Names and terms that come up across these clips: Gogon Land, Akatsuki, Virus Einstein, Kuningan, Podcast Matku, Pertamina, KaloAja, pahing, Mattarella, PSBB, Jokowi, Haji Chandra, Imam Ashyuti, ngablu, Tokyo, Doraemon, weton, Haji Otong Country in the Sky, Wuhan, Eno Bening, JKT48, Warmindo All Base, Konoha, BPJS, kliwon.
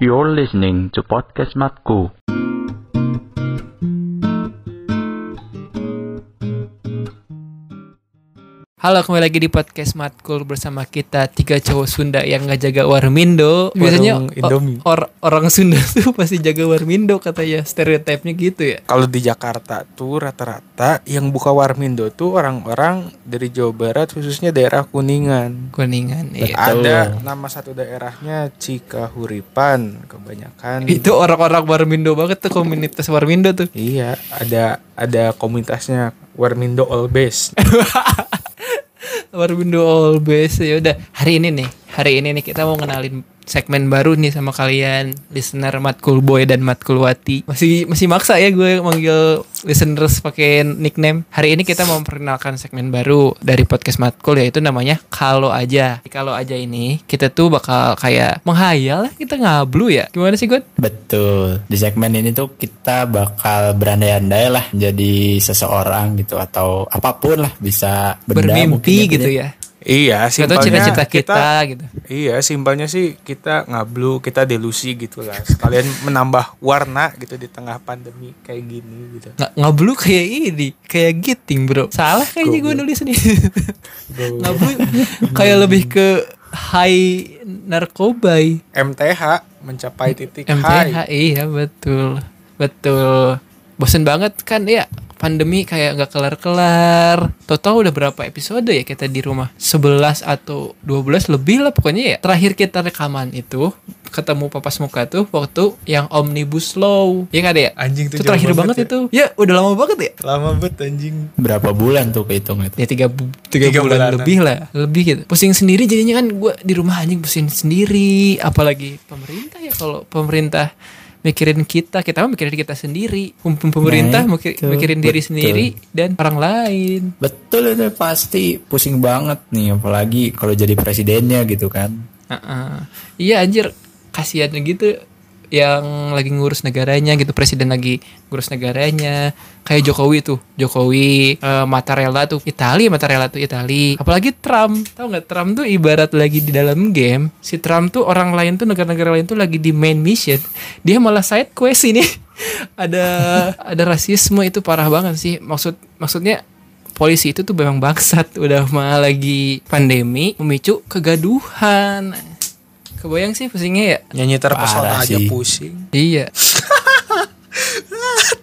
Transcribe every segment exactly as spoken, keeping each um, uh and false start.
You're listening to Podcast Matku. Halo, kembali lagi di Podcast Matku bersama kita tiga cowok Sunda yang nggak jaga Warmindo. Biasanya o- or- orang Sunda tuh pasti jaga Warmindo katanya, stereotipnya gitu ya. Kalau di Jakarta tuh rata-rata yang buka Warmindo tuh orang-orang dari Jawa Barat, khususnya daerah Kuningan. Kuningan itu. Ada nama satu daerahnya Cikahuripan kebanyakan. Itu orang-orang Warmindo banget tuh, komunitas Warmindo tuh. Iya, ada ada komunitasnya Warmindo All Base. Warmindo All Base. Ya udah, hari ini nih, hari ini nih kita mau kenalin segmen baru nih sama kalian, listener Matkul Boy dan Matkul Wati. Masih masih maksa ya gue manggil listeners pakai nickname. Hari ini kita mau memperkenalkan segmen baru dari Podcast Matkul, yaitu namanya KaloAja. KaloAja ini kita tuh bakal kayak menghayal, kita ngablu ya. Gimana sih, Gun? Betul. Di segmen ini tuh kita bakal berandai-andai lah jadi seseorang gitu, atau apapun lah, bisa benda, bermimpi gitu ya. Iya, simpelnya cita-cita kita, kita gitu. Iya, simpelnya sih kita ngablu, kita delusi gitu lah. Sekalian menambah warna gitu di tengah pandemi kayak gini gitu. Nggak, ngablu kayak ini, kayak giting bro. Salah kayaknya gue nulis nih. Ngablu kayak lebih ke high narkobai. M T H, mencapai titik M T H, high. M T H, iya betul. Betul. Bosen banget kan ya. Pandemi kayak gak kelar-kelar. Tau-tau udah berapa episode ya kita di rumah? sebelas atau dua belas lebih lah pokoknya ya. Terakhir kita rekaman itu, ketemu papas muka tuh waktu yang Omnibus Law. Iya gak ada ya? Anjing tuh terakhir banget, banget ya. Itu. Ya udah lama banget ya? Lama banget anjing. Berapa bulan tuh kehitung itu? Ya tiga bulan lebih lah. Lebih gitu. Pusing sendiri jadinya kan, gue di rumah anjing pusing sendiri. Apalagi pemerintah ya, kalau pemerintah mikirin kita, kita mah mikirin kita sendiri. Pemerintah nah, mikir, mikirin betul. Diri sendiri dan orang lain. Betul, itu pasti pusing banget nih, apalagi kalau jadi presidennya gitu kan. Uh-uh. Iya anjir, kasihan gitu yang lagi ngurus negaranya gitu, presiden lagi ngurus negaranya. Kayak Jokowi tuh, Jokowi, uh, Mattarella tuh, Italia, Mattarella tuh, Italia. Apalagi Trump, tau nggak? Trump tuh ibarat lagi di dalam game. Si Trump tuh orang lain tuh, negara-negara lain tuh lagi di main mission. Dia malah side quest ini. ada ada rasisme, itu parah banget sih. Maksud maksudnya polisi itu tuh memang bangsat. Udah mah lagi pandemi memicu kegaduhan. Kebayang sih pusingnya ya. Nyanyi terpesona aja pusing. Iya.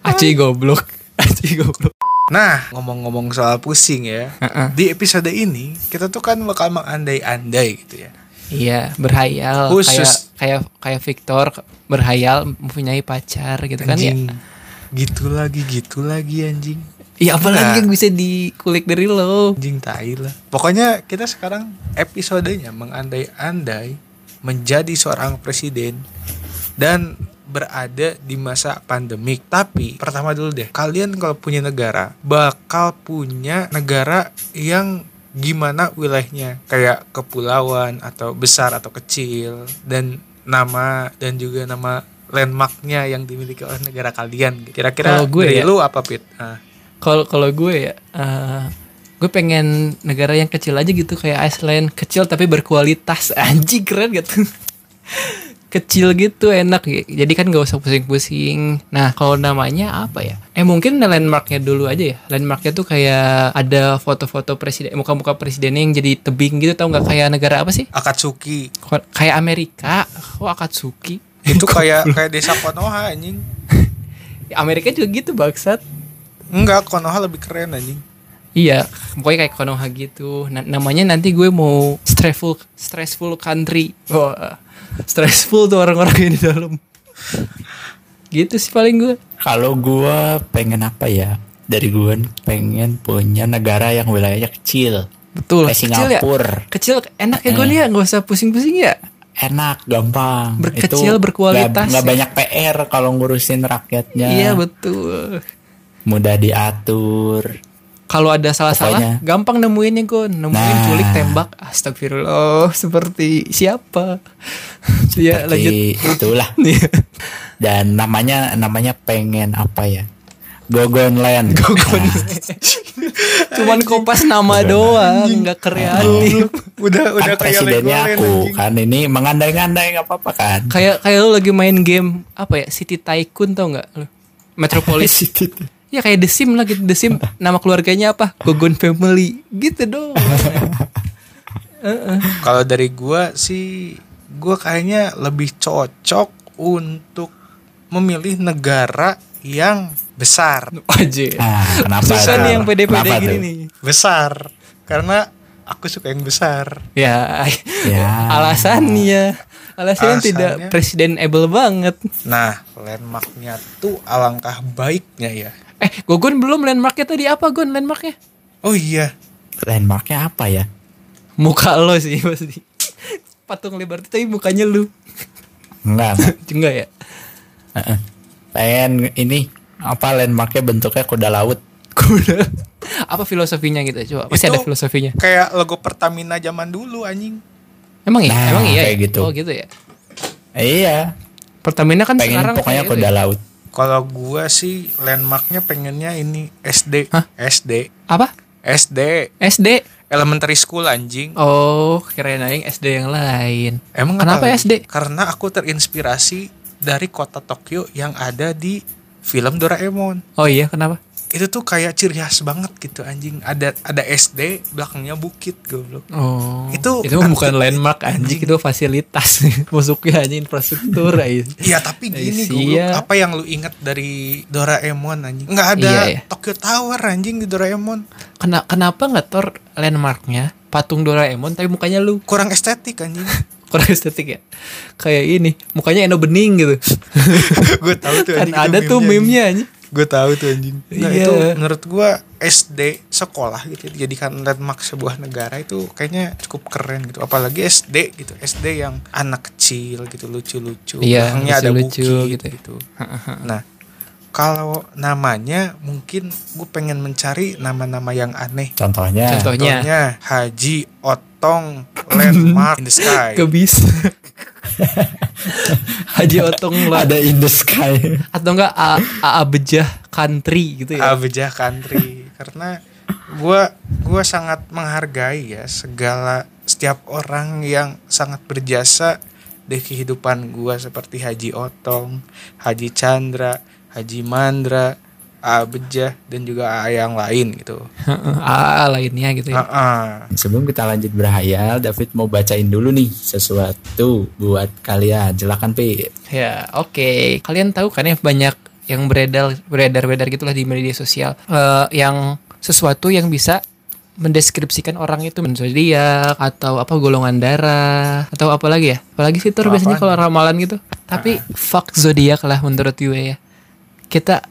Aci goblok. Aci goblok. Nah, ngomong-ngomong soal pusing ya. Uh-uh. Di episode ini kita tuh kan bakal mengandai-andai gitu ya. Iya, berhayal. Khusus kayak kayak kayak Victor berhayal mempunyai pacar gitu anjing. Kan ya. Gitu lagi, gitu lagi anjing. Ya apalagi nah, yang bisa dikulik dari lo. Anjing tai lah. Pokoknya kita sekarang episodenya mengandai-andai menjadi seorang presiden dan berada di masa pandemik. Tapi pertama dulu deh, kalian kalau punya negara, bakal punya negara yang gimana wilayahnya, kayak kepulauan atau besar atau kecil, dan nama dan juga nama landmarknya yang dimiliki oleh negara kalian. Kira-kira dari ya, lu apa Pit? Kalau kalau gue ya uh... gue pengen negara yang kecil aja gitu, kayak Iceland. Kecil tapi berkualitas. Anjing, keren gitu. Kecil gitu, enak. Jadi kan gak usah pusing-pusing. Nah, kalau namanya apa ya? Eh, mungkin landmarknya dulu aja ya. Landmarknya tuh kayak ada foto-foto presiden, muka-muka presidennya yang jadi tebing gitu. Tau gak, kayak negara apa sih? Akatsuki. Ko- kayak Amerika. Kok oh, Akatsuki? Itu kayak kayak desa Konoha, anjing. Amerika juga gitu, baksat. Enggak, Konoha lebih keren, anjing. Iya, pokoknya kayak Konoha gitu. N- namanya nanti gue mau stressful stressful country. Oh, uh, stressful tuh orang-orang di dalam. Gitu sih paling gue. Kalau gue pengen apa ya? Dari gue pengen punya negara yang wilayahnya kecil. Betul. Kayak Singapura. Kecil, ya? Kecil enak ya, hmm. Gue nih ya, enggak usah pusing-pusing ya. Enak, gampang. Berkecil, itu berkualitas. Enggak ya, banyak P R kalau ngurusin rakyatnya. Iya, betul. Mudah diatur. Kalau ada salah-salah, pokoknya gampang nemuinnya gue. Nemuin, nah, culik, tembak. Astagfirullah, seperti siapa? Seperti ya, lanjut. Itulah. Dan namanya namanya pengen apa ya? Gogon Land. Gogon. Nah. Cuman kopas nama doang, nggak kreatif. Udah udah kan kayak presidennya aku kan ini mengandai-ngandai nggak apa-apa kan. Kayak kayak lu lagi main game apa ya? City Tycoon tau nggak lu? Metropolis. City. Ya kayak The Sim lah gitu. The Sim nama keluarganya apa? Gogon Family. Gitu dong. Uh-uh. Kalau dari gua sih, gua kayaknya lebih cocok untuk memilih negara yang besar. Aje. Ah, kenapa? Besar yang pede-pede gini tuh? Nih. Besar. Karena aku suka yang besar. Ya. Ya. Alasannya, alasannya, alasannya tidak presidentable banget. Nah, landmarknya tuh alangkah baiknya ya. Eh, Gogon belum landmarknya tadi apa Gon landmarknya? Oh iya. Landmarknya apa ya? Muka lo sih pasti. Patung Liberty tapi mukanya lu. Enggak. Enggak ya. Uh-uh. Pengen ini apa landmarknya bentuknya kuda laut. Kuda. Apa filosofinya gitu coba? Pasti itu ada filosofinya. Kayak logo Pertamina zaman dulu anjing. Emang iya, nah, emang iya. Kayak ya? Gitu. Oh gitu ya. Eh, iya. Pertamina kan pengen sekarang pokoknya kayak kuda ya? Laut. Kalau gua sih landmarknya pengennya ini S D. Hah? S D. Apa? S D. S D. Elementary school anjing. Oh, kirain anjing S D yang lain. Emang kenapa S D? Karena aku terinspirasi dari kota Tokyo yang ada di film Doraemon. Oh iya, kenapa? Itu tuh kayak ciri khas banget gitu anjing. Ada ada S D, belakangnya bukit goblok. Oh. Itu itu arti, bukan landmark anjing, anjing. Itu fasilitas. Masuknya hanya infrastruktur anjing. Iya, tapi gini goblok, apa yang lu ingat dari Doraemon anjing? Enggak ada iya, iya. Tokyo Tower anjing di Doraemon. Kena, kenapa enggak tor landmarknya patung Doraemon tapi mukanya lu? Kurang estetik anjing. Kurang estetik ya. Kayak ini, mukanya Eno Bening gitu. Gue tahu tuh anjing. Kan ada tuh meme-nya anjing. Gue tahu tuh anjing. Nah yeah. Itu menurut gue S D sekolah gitu dijadikan landmark sebuah negara itu kayaknya cukup keren gitu. Apalagi S D gitu, S D yang anak kecil gitu lucu-lucu, yeah, belakangnya lucu, ada lucu, bukit gitu. gitu. Nah kalau namanya mungkin gue pengen mencari nama-nama yang aneh. Contohnya, contohnya, contohnya Haji Otong Landmark in the Sky. Kebis. Haji Otong lah ada in the sky atau enggak A A Bejah Country gitu ya. A A Bejah Country karena gua gua sangat menghargai ya segala setiap orang yang sangat berjasa di kehidupan gua seperti Haji Otong, Haji Chandra, Haji Mandra, A A Bejah dan juga A A yang lain gitu. A A lainnya gitu ya. A A. Sebelum kita lanjut berhayal, David mau bacain dulu nih sesuatu buat kalian. Silakan Pip. Ya, oke. Okay. Kalian tahu kan ya banyak yang beredar beredar-beredar gitulah di media sosial uh, yang sesuatu yang bisa mendeskripsikan orang itu zodiak atau apa golongan darah atau apa lagi ya? Apalagi fitur apaan? Biasanya kalau ramalan gitu. Tapi A A. Fuck zodiak lah menurut gue ya. Kita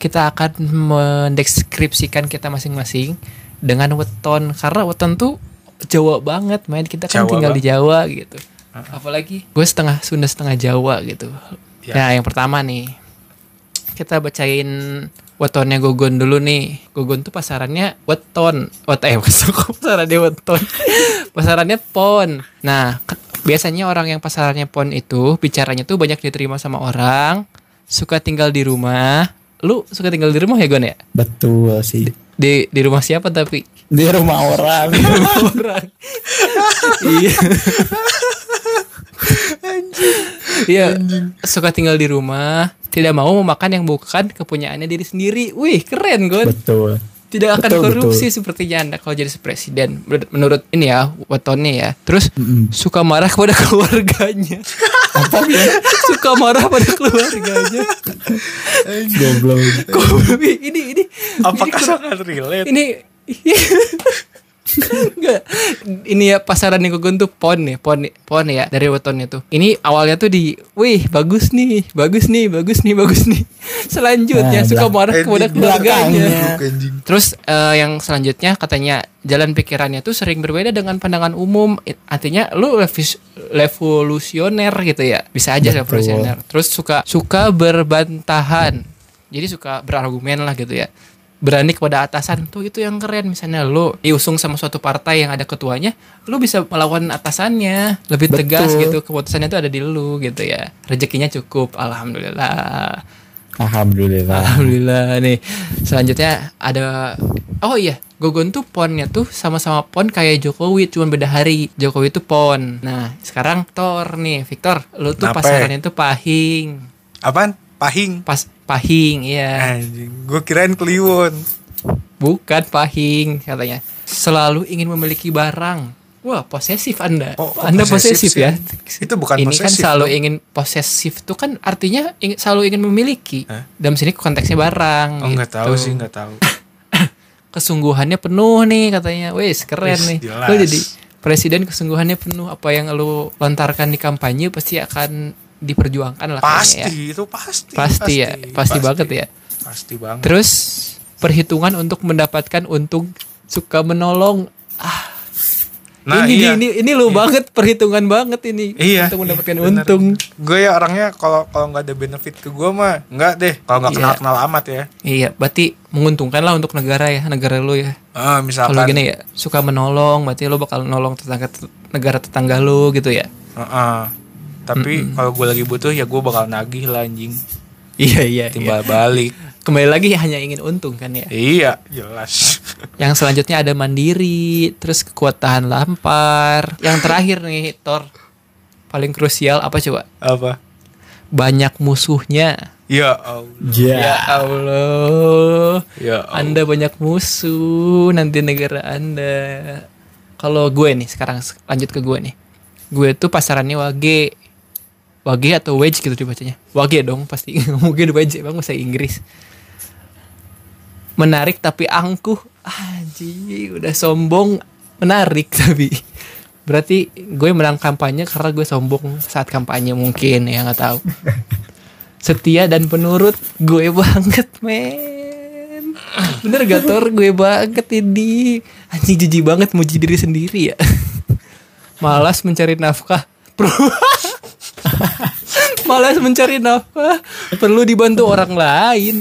kita akan mendeskripsikan kita masing-masing dengan weton karena weton tuh Jawa banget, main kita kan Jawa tinggal bang. Di Jawa gitu. Uh-huh. Apalagi gue setengah Sunda setengah Jawa gitu. Ya. Nah yang pertama nih kita bacain wetonnya Gogon dulu nih. Gogon tuh pasarannya weton, wet eh pasarannya weton, pasarannya pon. Nah biasanya orang yang pasarannya pon itu bicaranya tuh banyak diterima sama orang, suka tinggal di rumah. Lu suka tinggal di rumah ya Gon ya? Betul sih. Di di rumah siapa tapi? Di rumah orang. Di rumah orang. Iya. Anjing. Iya. Suka tinggal di rumah, tidak mau memakan yang bukan kepunyaannya diri sendiri. Wih, keren Gon. Betul. Tidak akan betul, korupsi betul. Sepertinya Anda kalau jadi presiden. Menurut ini ya, wetonnya ya. Terus mm-hmm. suka marah kepada keluarganya. Apa ya? Suka marah pada keluarganya. Goblok. ini ini apakah ini kurang, sangat relate? Ini enggak. Ini ya pasaran yang Gogon tuh pon nih, pon nih, pon ya dari wetonnya tuh. Ini awalnya tuh di, "Wih, bagus nih, bagus nih, bagus nih, bagus nih." Selanjutnya nah, suka marah kepada keluarganya. Terus uh, yang selanjutnya katanya jalan pikirannya tuh sering berbeda dengan pandangan umum. Artinya lu revis, revolusioner gitu ya. Bisa aja betul. Revolusioner. Terus suka suka berbantahan. Jadi suka berargumen lah gitu ya. Berani kepada atasan tuh itu yang keren. Misalnya lu diusung sama suatu partai yang ada ketuanya, lu bisa melawan atasannya lebih betul. Tegas gitu. Keputusannya tuh ada di lu gitu ya. Rezekinya cukup, alhamdulillah. Alhamdulillah. Alhamdulillah nih. Selanjutnya ada, oh iya, Gogon tuh ponnya tuh sama-sama pon kayak Jokowi, cuman beda hari. Jokowi tuh pon. Nah, sekarang Tor nih, Victor, lu tuh Nape? Pasarannya tuh pahing. Apaan? Pahing. Pas pahing, iya. Anjing, gua kirain kliwon. Bukan pahing katanya. Selalu ingin memiliki barang. Wah, posesif Anda. Oh, oh, Anda posesif, posesif ya. Itu bukan ini posesif. Ini kan selalu tuh. Ingin posesif tuh kan artinya ingin, selalu ingin memiliki. Hah? Dalam sini konteksnya barang. Oh, nggak gitu. Tahu sih, nggak tahu. Kesungguhannya penuh nih katanya. Wes, keren Wih, nih. Jelas. Lo jadi presiden kesungguhannya penuh. Apa yang lo lontarkan di kampanye pasti akan diperjuangkan lah. Pasti ya. Itu pasti. Pasti, pasti ya, pasti, pasti banget ya. Pasti banget. Terus perhitungan untuk mendapatkan untung, suka menolong. Ah. Nah, ini, iya. ini ini lo iya. banget perhitungan banget ini iya, untuk mendapatkan iya, untung. Gue ya orangnya kalau kalau nggak ada benefit ke gue mah nggak deh. Kalau nggak iya. kenal kenal amat ya. Iya, berarti menguntungkan lah untuk negara ya, negara lo ya. Uh, misalkan. Kalau gini ya, suka menolong, berarti lo bakal nolong tetangga negara tetangga lo gitu ya. Uh, uh. Tapi mm-hmm. kalau gue lagi butuh ya gue bakal nagih lah anjing. Iya iya. Timbal iya. balik. Kembali lagi hanya ingin untung kan ya. Iya jelas. Yang selanjutnya ada mandiri, terus kekuatan lampar. Yang terakhir nih Thor, paling krusial apa coba? Apa? Banyak musuhnya. Ya Allah. Ya, ya Allah. Ya Allah. Anda banyak musuh nanti negara Anda. Kalau gue nih sekarang lanjut ke gue nih. Gue tuh pasarannya wage. Wage atau wedge gitu dibacanya. Wage dong pasti. Mungkin wedge bang bahasa Inggris. Menarik tapi angkuh. Anjir, ah, udah sombong menarik tapi. Berarti gue menang kampanye karena gue sombong saat kampanye mungkin ya, enggak tahu. Setia dan penurut, gue banget, men. Bener gak Tor, gue banget ini. Anjing jijik banget muji diri sendiri ya. Malas mencari nafkah. Malas mencari nafkah, perlu dibantu orang lain.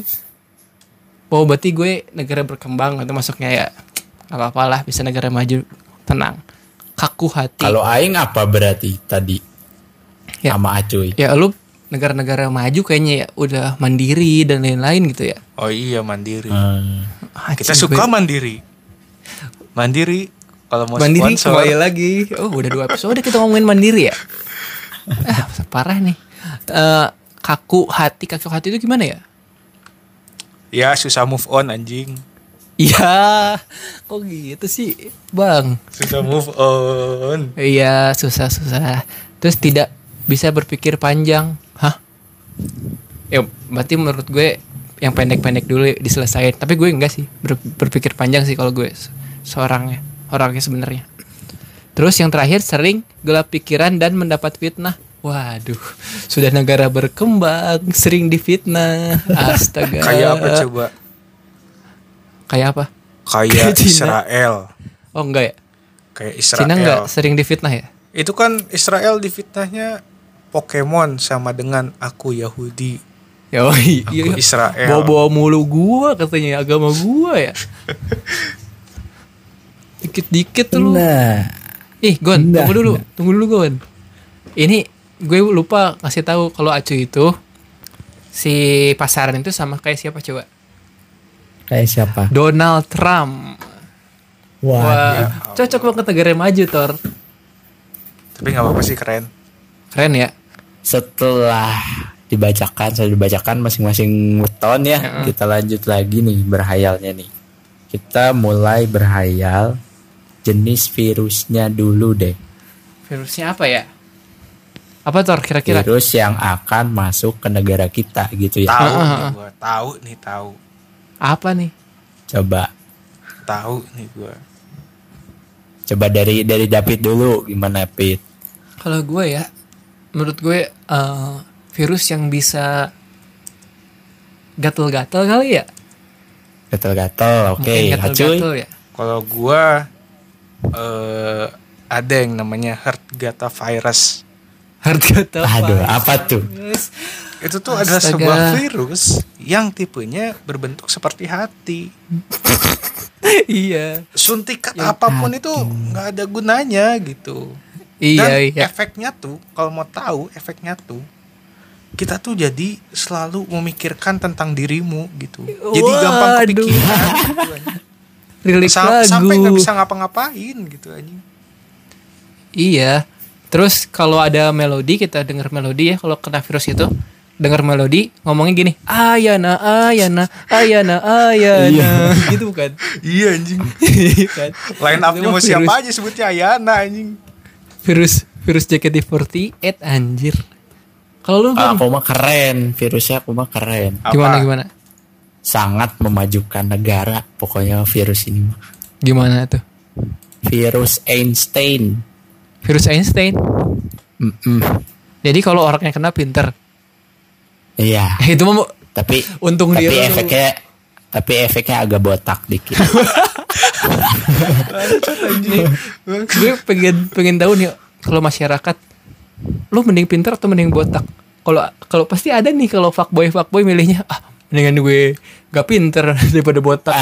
Oh berarti gue negara berkembang itu masuknya ya. Gak apa-apalah, bisa negara maju. Tenang, kaku hati. Kalau aing apa berarti tadi ya. Sama Acoy. Ya lu negara-negara maju kayaknya ya, udah mandiri dan lain-lain gitu ya. Oh iya mandiri hmm. Kita suka gue. mandiri Mandiri kalau mau mandiri, sponsor mandiri lagi. Oh udah dua episode kita ngomongin mandiri ya. Ah parah nih. uh, Kaku hati, kaku hati itu gimana ya? Ya susah move on anjing. Iya. Kok gitu sih bang? Susah move on. Iya susah-susah. Terus tidak bisa berpikir panjang. Hah? Ya berarti menurut gue yang pendek-pendek dulu diselesaikan. Tapi gue enggak sih ber- berpikir panjang sih kalau gue seorangnya. Orangnya sebenarnya. Terus yang terakhir sering gelap pikiran dan mendapat fitnah. Waduh, sudah negara berkembang sering difitnah. Astaga. Kayak apa coba? Kayak apa? Kayak Kaya Israel. Oh enggak ya? Kayak Israel. Cina enggak sering difitnah ya? Itu kan Israel difitnahnya Pokemon sama dengan aku Yahudi. Yoi, aku iya. Israel. Bawa-bawa mulu gua katanya agama gua ya. Dikit-dikit tuh lu. Nah. Ih, Gon, nah, tunggu dulu. Nah. Tunggu dulu, Gon. Ini gue lupa ngasih tahu kalau Acu itu si pasaran itu sama kayak siapa coba? Kayak siapa? Donald Trump. Wah, Wah ya. Cocok banget negara maju Tor. Tapi nggak apa-apa sih keren. Keren ya. Setelah dibacakan, saya dibacakan masing-masing weton ya. Mm-hmm. Kita lanjut lagi nih berhayalnya nih. Kita mulai berhayal jenis virusnya dulu deh. Virusnya apa ya? Apa Tor kira-kira? Virus yang akan masuk ke negara kita gitu ya. Tahu uh-huh. nih gua, tahu nih tahu. Apa nih? Coba. Tahu nih gua. Coba dari dari David dulu gimana Pit? Kalau gue ya, menurut gue uh, virus yang bisa gatel-gatel kali ya. Gatel-gatel, oke. Okay. Gatel-gatel ya. Kalau gue uh, ada yang namanya herpes virus. Harga Aduh, apa tuh? Itu tuh adalah sebuah virus yang tipenya berbentuk seperti hati. Iya. Suntikan ya, apapun hati. Itu nggak ada gunanya gitu. Iya. Dan iya. efeknya tuh, kalau mau tahu efeknya tuh, kita tuh jadi selalu memikirkan tentang dirimu gitu. Jadi Waduh. gampang kepikiran. Rilis Sam- lagu. Sampai nggak bisa ngapa-ngapain gitu aja. Iya. Terus kalau ada melodi kita denger melodi ya, kalau kena virus itu. Dengar melodi ngomongnya gini, ayana ayana ayana ayana iya. Gitu bukan? Iya anjing. Kan? Line up-nya mau siapa aja sebutnya ayana anjing. Virus virus J K T empat puluh delapan anjir. Kalau lu kan aku mah keren, virusnya aku mah keren. Apa? Gimana gimana? Sangat memajukan negara pokoknya virus ini mah. Gimana tuh? Virus Einstein. Virus Einstein. Mm-mm. Jadi kalau orangnya kena pinter. Iya. Itu mah tapi untung tapi dia efeknya lu... tapi efeknya agak botak dikit. Nih, gue pengen pengen tahu nih kalau masyarakat lu mending pintar atau mending botak? Kalau kalau pasti ada nih kalau fuckboy fuckboy milihnya ah mendingan gue enggak pintar daripada botak.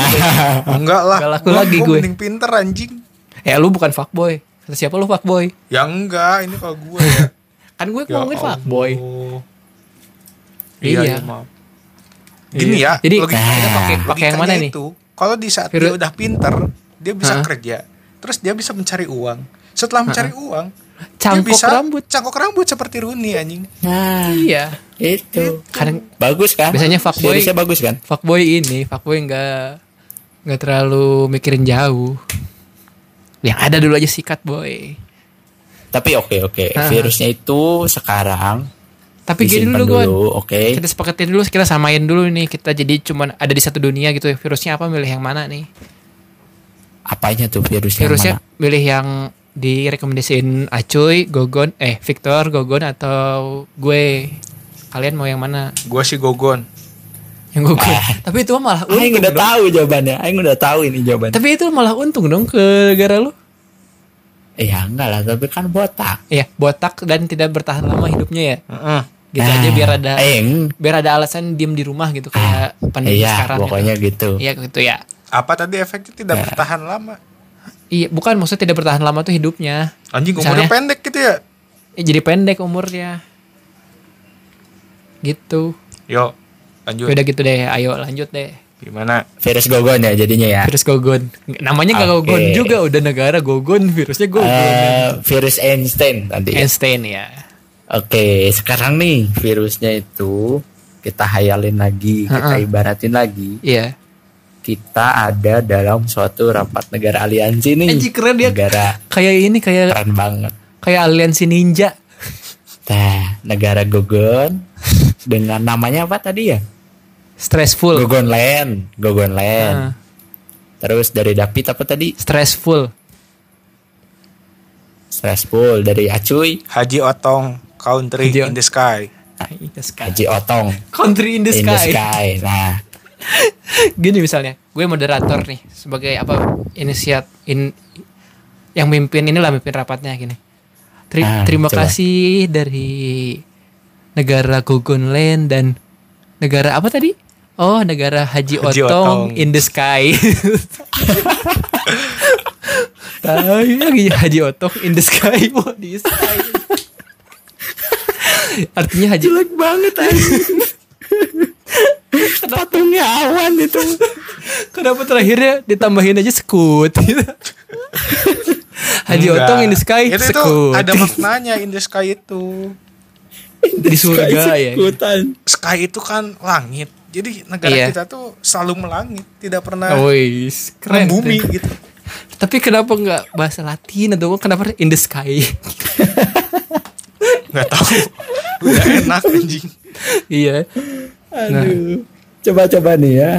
Enggak lah. Enggak laku lagi gue. Mending pintar anjing. Ya lu bukan fuckboy. Kata siapa lu fuckboy? Ya enggak, ini kalau gue ya. Kan gue ngomongin fuckboy. Iya, iya. Gini ya, jadi logikanya pakai pakai yang mana nih? Kalau di saat Viru... dia udah pinter, dia bisa ha? kerja, terus dia bisa mencari uang. Setelah mencari ha? uang, cangkok dia bisa rambut, cangkok rambut seperti Rooney anjing. Nah, iya, itu. Kadang bagus kan? Biasanya fuckboy bagus kan? Fuckboy ini, fuckboy enggak enggak terlalu mikirin jauh. Yang ada dulu aja sikat, boy. Tapi oke okay, oke, okay. Virusnya itu sekarang tapi gini dulu gue, okay. Kita sepaketin dulu, kita samain dulu nih, kita jadi cuman ada di satu dunia gitu ya, virusnya apa, milih yang mana nih? Apanya tuh virusnya? Virusnya yang mana? Milih yang direkomendasiin Acoy, Gogon, eh Victor, Gogon atau gue? Kalian mau yang mana? Gue sih Gogon. Yang Gogon. Eh. Tapi itu malah untung. Aing udah dong. Tahu jawabannya, Aing udah tahu ini jawabannya. Tapi itu malah untung dong ke negara lu. Iya eh, enggak lah, tapi kan botak. Iya botak dan tidak bertahan lama hidupnya ya. Uh-uh. Gitu nah, aja biar ada eng. biar ada alasan diem di rumah gitu kayak ah, pandemi iya, sekarang pokoknya gitu. Iya gitu ya. Apa tadi efeknya tidak ya. bertahan lama? Iya, bukan maksudnya tidak bertahan lama tuh hidupnya. Anjing umurnya pendek gitu ya. Ya jadi pendek umurnya. Gitu. Yo, lanjut. Udah gitu deh, ayo lanjut deh. Gimana? Virus Gogon ya jadinya ya. Virus Gogon. Namanya enggak okay. Gogon juga udah negara Gogon, virusnya Gogon. Uh, virus Einstein tadi. Einstein ya. Oke, okay, sekarang nih virusnya itu kita hayalin lagi, uh-uh. kita ibaratin lagi. Iya. Yeah. Kita ada dalam suatu rapat negara aliansi nih. Anjir keren dia. Negara kayak ini kayak keren banget. Kayak aliansi ninja. Nah, negara Gogon dengan namanya apa tadi ya? Stressful. Gogon Land, Gogon Land. Uh. Terus dari David apa tadi? Stressful. Stressful dari Acuy, Haji Otong. Country in the sky. In the sky. Haji Otong. Country in the sky. In the sky. Nah, gini misalnya, gue moderator nih sebagai apa inisiat in yang mimpin inilah mimpin rapatnya gini. Ter, nah, terima coba. kasih dari negara Gogon Land dan negara apa tadi? Oh, negara Haji, Haji Otong, Otong in the sky. Tapi lagi Haji Otong in the sky, oh, di sky. Artinya Haji jelek banget anjing. Patungnya awan itu. Kenapa terakhirnya ditambahin aja sekut gitu. Haji Otong in the sky itu sekut. Itu ada maknanya in the sky itu. In the Di surga sky, ya. Sekutan. Sky itu kan langit. Jadi negara iya. kita tuh selalu melangit, tidak pernah oh, is, keren, membumi gitu. Tapi kenapa enggak bahasa Latin atau kenapa in the sky? Nggak tahu, udah enak anjing. Iya. Aduh. Nah. Coba-coba nih ya.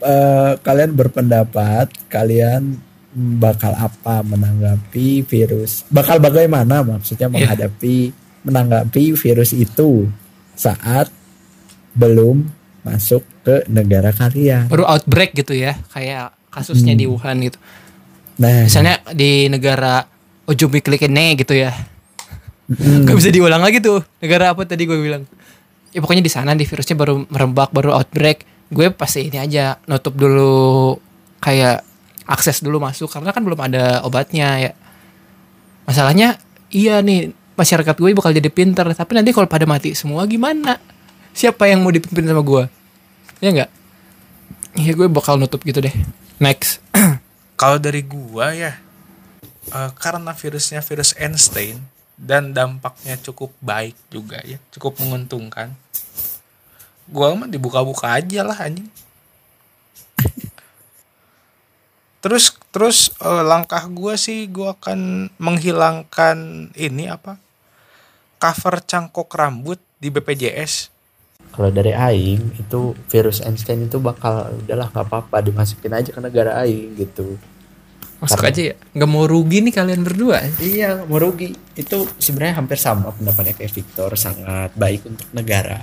Uh, kalian berpendapat, kalian bakal apa menanggapi virus? Bakal bagaimana maksudnya menghadapi, yeah. menanggapi virus itu saat belum masuk ke negara kalian? Baru outbreak gitu ya, kayak kasusnya hmm. di Wuhan gitu. Nah. Misalnya di negara Ojumi Klikene gitu ya. Hmm. Gak bisa diulang lagi tuh negara apa tadi gue bilang ya pokoknya di sana di virusnya baru merebak baru outbreak gue pasti ini aja nutup dulu kayak akses dulu masuk karena kan belum ada obatnya ya masalahnya iya nih masyarakat gue bakal jadi pinter. Tapi nanti kalau pada mati semua gimana? Siapa yang mau dipimpin sama gue? Ya enggak? Ya gue bakal nutup gitu deh. Next. Kalau dari gue ya, uh, karena virusnya virus Einstein dan dampaknya cukup baik juga ya, cukup menguntungkan. Gue mah dibuka-buka aja lah anjing. Terus terus eh, langkah gue sih gue akan menghilangkan ini apa cover cangkok rambut di B P J S. Kalau dari aing itu virus Einstein itu bakal udahlah nggak apa-apa dimasukin aja ke negara aing gitu. Masuk karena, aja ya, nggak mau rugi nih kalian berdua. Iya mau rugi itu sebenarnya hampir sama pendapatnya kayak Victor, sangat baik untuk negara.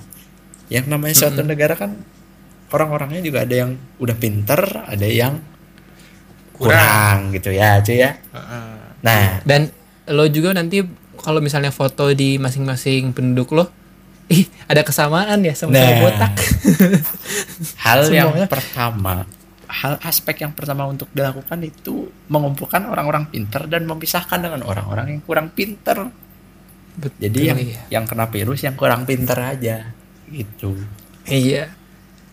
Yang namanya suatu mm-hmm. negara kan orang-orangnya juga ada yang udah pinter, ada yang kurang, kurang gitu ya cuy ya. Uh-uh. Nah dan lo juga nanti kalau misalnya foto di masing-masing penduduk lo, ih ada kesamaan ya sama-sama nah, botak. Hal yang pertama, hal aspek yang pertama untuk dilakukan itu mengumpulkan orang-orang pinter dan memisahkan dengan orang-orang yang kurang pinter. Betul, jadi yang iya. yang kena virus yang kurang pinter aja. Gitu. Iya.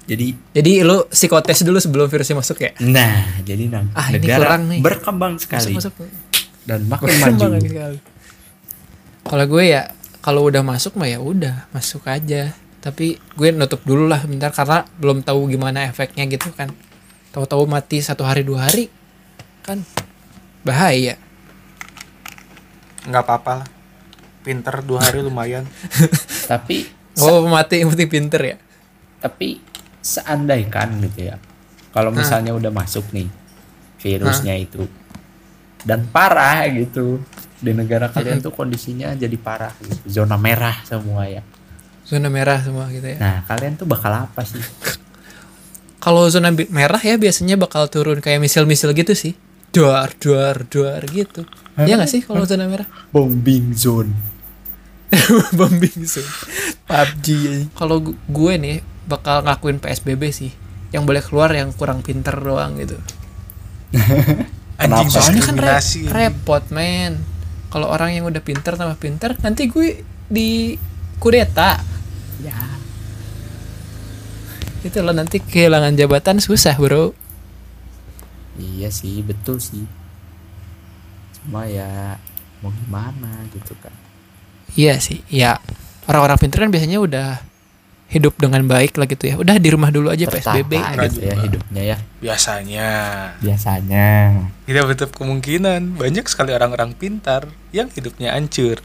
Jadi jadi lu psikotes dulu sebelum virusnya masuk ya? Nah, jadi nang ah, negara ini kurang, berkembang sekali. Masuk, masuk. Dan makin maju. Kalau gue ya, kalau udah masuk mah ya udah, masuk aja. Tapi gue nutup dulu lah bentar karena belum tahu gimana efeknya gitu kan. Tahu-tahu mati satu hari dua hari kan bahaya. Enggak apa-apa lah. Pinter dua hari lumayan. Tapi oh mati mesti pinter ya. Tapi seandainya kan gitu ya. Kalau misalnya nah. udah masuk nih virusnya nah. itu dan parah gitu di negara kalian tuh kondisinya jadi parah gitu. Zona merah semua ya. Zona merah semua gitu ya. Nah kalian tuh bakal apa sih? Kalau zona merah ya biasanya bakal turun kayak misil-misil gitu sih. Duar duar duar gitu. Iya nggak sih kalau zona merah? Bombing zone. Bombing sih P U B G. Kalau gue nih bakal ngakuin P S B B sih. Yang boleh keluar yang kurang pinter doang gitu. Anjing soalnya kan re- repot men. Kalau orang yang udah pinter tambah pinter nanti gue di kudeta. Ya. Itu loh nanti kehilangan jabatan susah bro. Iya sih betul sih. Cuma ya mau gimana gitu kan. Iya sih, ya orang-orang pinter kan biasanya udah hidup dengan baik lah gitu ya. Udah di rumah dulu aja tertata, P S B B gitu ya hidupnya ya. Biasanya. Biasanya. Tidak betul kemungkinan banyak sekali orang-orang pintar yang hidupnya hancur.